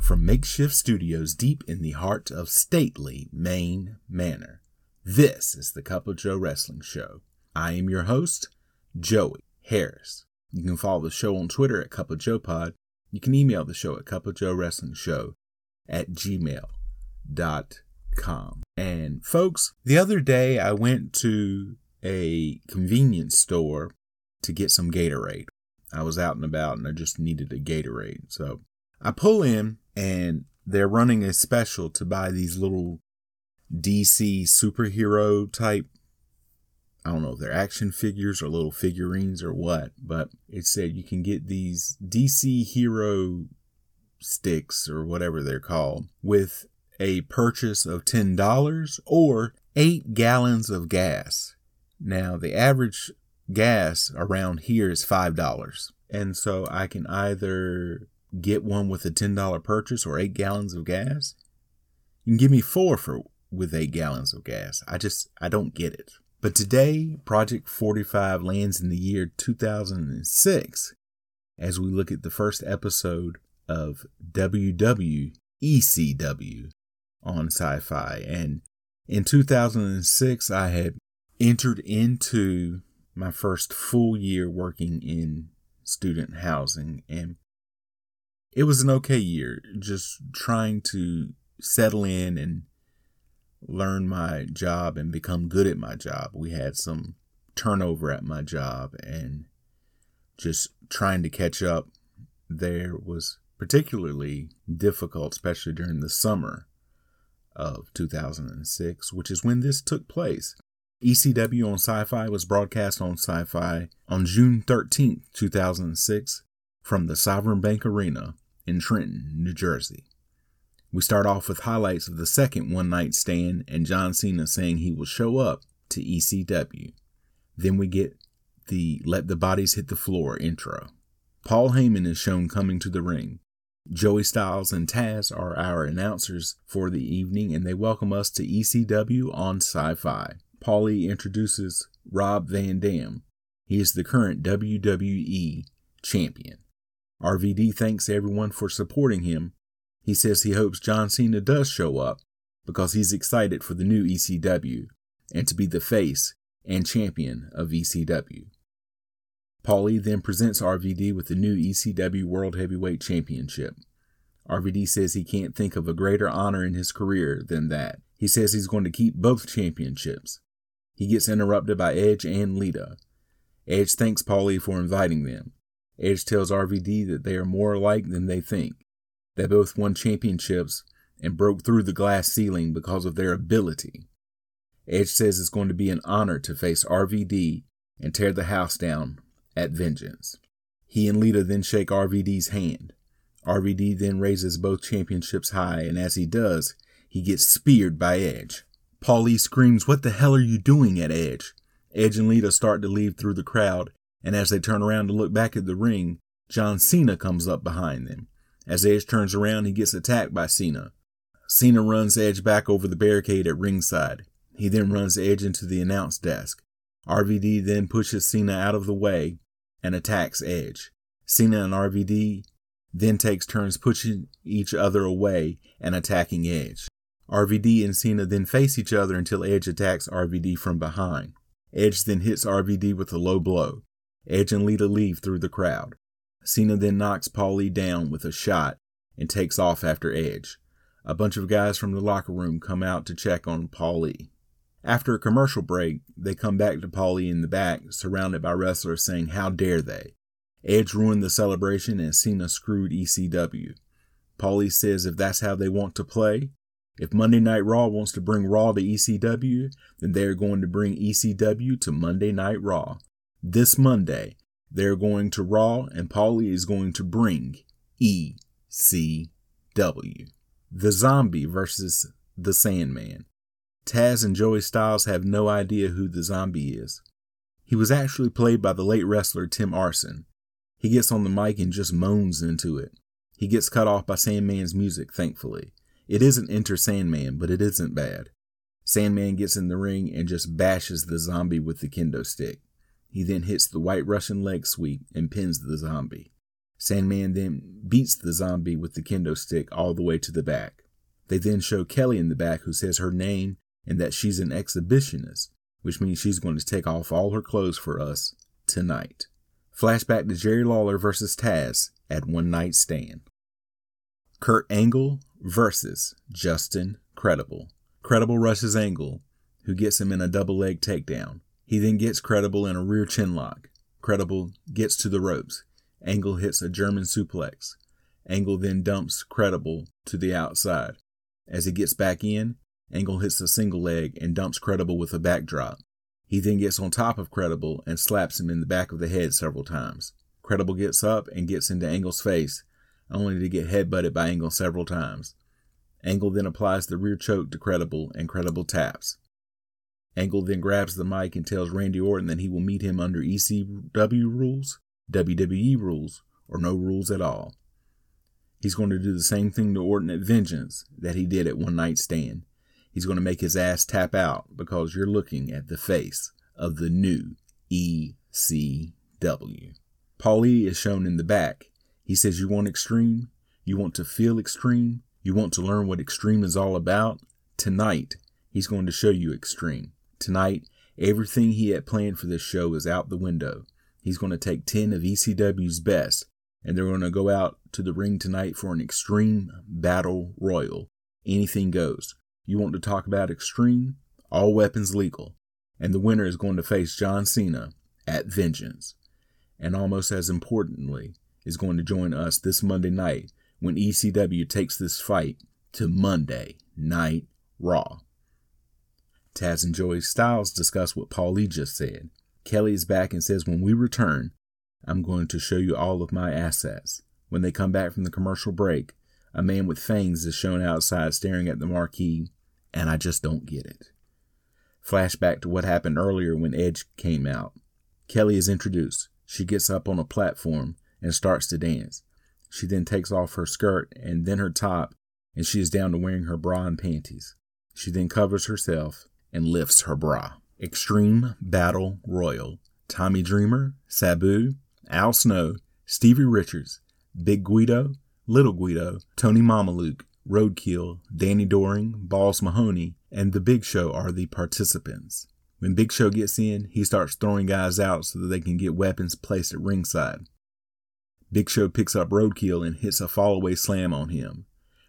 From Makeshift Studios deep in the heart of stately Maine Manor, this is the Cup of Joe Wrestling Show. I am your host, Joey Harris. You can follow the show on Twitter at Cup of Joe Pod. You can email the show at cupofjoewrestlingshow@gmail.com. And folks, the other day I went to a convenience store to get some Gatorade. I was out and about and I just needed a Gatorade, so I pull in, and they're running a special to buy these little DC superhero type, I don't know if they're action figures or little figurines or what, but it said you can get these DC hero sticks or whatever they're called with a purchase of $10 or 8 gallons of gas. Now, the average gas around here is $5, and so I can either get one with a $10 purchase or 8 gallons of gas. You can give me 4 with 8 gallons of gas. I don't get it. But today, Project 45 lands in the year 2006 as we look at the first episode of WWECW on Sci-Fi. And in 2006, I had entered into my first full year working in student housing, and it was an okay year, just trying to settle in and learn my job and become good at my job. We had some turnover at my job and just trying to catch up there was particularly difficult, especially during the summer of 2006, which is when this took place. ECW on Sci-Fi was broadcast on Sci-Fi on June 13th, 2006 from the Sovereign Bank Arena in Trenton, New Jersey. We start off with highlights of the second One Night Stand and John Cena saying he will show up to ECW. Then we get the Let the Bodies Hit the Floor intro. Paul Heyman is shown coming to the ring. Joey Styles and Taz are our announcers for the evening, and they welcome us to ECW on Sci-Fi. Paulie introduces Rob Van Dam. He is the current WWE champion. RVD thanks everyone for supporting him. He says he hopes John Cena does show up because he's excited for the new ECW and to be the face and champion of ECW. Paulie then presents RVD with the new ECW World Heavyweight Championship. RVD says he can't think of a greater honor in his career than that. He says he's going to keep both championships. He gets interrupted by Edge and Lita. Edge thanks Paulie for inviting them. Edge tells RVD that they are more alike than they think. They both won championships and broke through the glass ceiling because of their ability. Edge says it's going to be an honor to face RVD and tear the house down at Vengeance. He and Lita then shake RVD's hand. RVD then raises both championships high, and as he does, he gets speared by Edge. Paulie screams, "What the hell are you doing?" at Edge. Edge and Lita start to leave through the crowd, and as they turn around to look back at the ring, John Cena comes up behind them. As Edge turns around, he gets attacked by Cena. Cena runs Edge back over the barricade at ringside. He then runs Edge into the announce desk. RVD then pushes Cena out of the way and attacks Edge. Cena and RVD then takes turns pushing each other away and attacking Edge. RVD and Cena then face each other until Edge attacks RVD from behind. Edge then hits RVD with a low blow. Edge and Lita leave through the crowd. Cena then knocks Paulie down with a shot and takes off after Edge. A bunch of guys from the locker room come out to check on Paulie. After a commercial break, they come back to Paulie in the back, surrounded by wrestlers saying, "How dare they?" Edge ruined the celebration and Cena screwed ECW. Paulie says if that's how they want to play, if Monday Night Raw wants to bring Raw to ECW, then they are going to bring ECW to Monday Night Raw. This Monday, they're going to Raw, and Paulie is going to bring ECW. The Zombie versus The Sandman. Taz and Joey Styles have no idea who The Zombie is. He was actually played by the late wrestler Tim Arson. He gets on the mic and just moans into it. He gets cut off by Sandman's music, thankfully. It isn't Enter Sandman, but it isn't bad. Sandman gets in the ring and just bashes the zombie with the kendo stick. He then hits the White Russian leg sweep and pins the zombie. Sandman then beats the zombie with the kendo stick all the way to the back. They then show Kelly in the back, who says her name and that she's an exhibitionist, which means she's going to take off all her clothes for us tonight. Flashback to Jerry Lawler versus Taz at One Night Stand. Kurt Angle versus Justin Credible. Credible rushes Angle, who gets him in a double leg takedown. He then gets Credible in a rear chin lock. Credible gets to the ropes. Angle hits a German suplex. Angle then dumps Credible to the outside. As he gets back in, Angle hits a single leg and dumps Credible with a backdrop. He then gets on top of Credible and slaps him in the back of the head several times. Credible gets up and gets into Angle's face, only to get headbutted by Angle several times. Angle then applies the rear choke to Credible, and Credible taps. Angle then grabs the mic and tells Randy Orton that he will meet him under ECW rules, WWE rules, or no rules at all. He's going to do the same thing to Orton at Vengeance that he did at One Night Stand. He's going to make his ass tap out, because you're looking at the face of the new ECW. Paul E is shown in the back. He says, "You want extreme? You want to feel extreme? You want to learn what extreme is all about? Tonight, he's going to show you extreme. Tonight, everything he had planned for this show is out the window. He's going to take 10 of ECW's best, and they're going to go out to the ring tonight for an extreme battle royal. Anything goes. You want to talk about extreme? All weapons legal. And the winner is going to face John Cena at Vengeance. And almost as importantly, is going to join us this Monday night when ECW takes this fight to Monday Night Raw." Taz and Joey Styles discuss what Paul E just said. Kelly is back and says, "When we return, I'm going to show you all of my assets." When they come back from the commercial break, a man with fangs is shown outside staring at the marquee, and I just don't get it. Flashback to what happened earlier when Edge came out. Kelly is introduced. She gets up on a platform and starts to dance. She then takes off her skirt and then her top, and she is down to wearing her bra and panties. She then covers herself and lifts her bra. Extreme Battle Royal. Tommy Dreamer, Sabu, Al Snow, Stevie Richards, Big Guido, Little Guido, Tony Mamaluke, Roadkill, Danny Doering, Balls Mahoney, and The Big Show are the participants. When Big Show gets in, he starts throwing guys out so that they can get weapons placed at ringside. Big Show picks up Roadkill and hits a fallaway slam on him.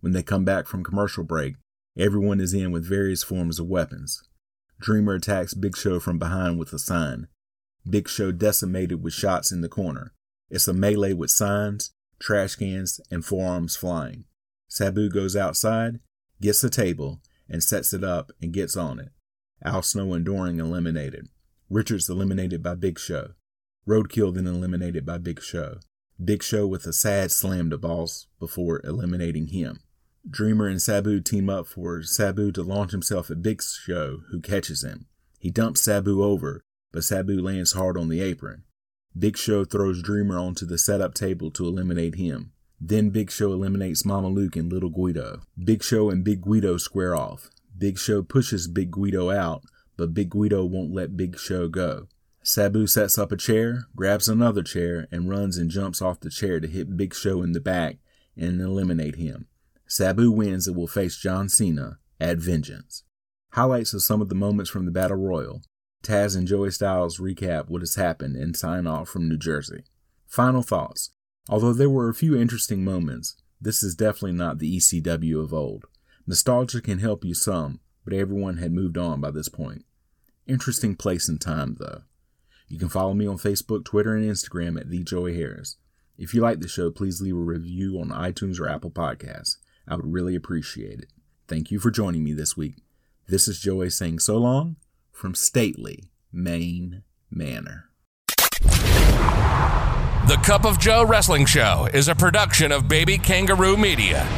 When they come back from commercial break, everyone is in with various forms of weapons. Dreamer attacks Big Show from behind with a sign. Big Show decimated with shots in the corner. It's a melee with signs, trash cans, and forearms flying. Sabu goes outside, gets a table, and sets it up and gets on it. Al Snow and Doering eliminated. Richards eliminated by Big Show. Roadkill then eliminated by Big Show. Big Show with a sad slam to Balls before eliminating him. Dreamer and Sabu team up for Sabu to launch himself at Big Show, who catches him. He dumps Sabu over, but Sabu lands hard on the apron. Big Show throws Dreamer onto the setup table to eliminate him. Then Big Show eliminates Mamaluke and Little Guido. Big Show and Big Guido square off. Big Show pushes Big Guido out, but Big Guido won't let Big Show go. Sabu sets up a chair, grabs another chair, and runs and jumps off the chair to hit Big Show in the back and eliminate him. Sabu wins and will face John Cena at Vengeance. Highlights of some of the moments from the Battle Royal. Taz and Joey Styles recap what has happened and sign off from New Jersey. Final thoughts. Although there were a few interesting moments, this is definitely not the ECW of old. Nostalgia can help you some, but everyone had moved on by this point. Interesting place and time, though. You can follow me on Facebook, Twitter, and Instagram at TheJoeyHarris. If you like the show, please leave a review on iTunes or Apple Podcasts. I would really appreciate it. Thank you for joining me this week. This is Joey saying so long from stately Maine Manor. The Cup of Joe Wrestling Show is a production of Baby Kangaroo Media.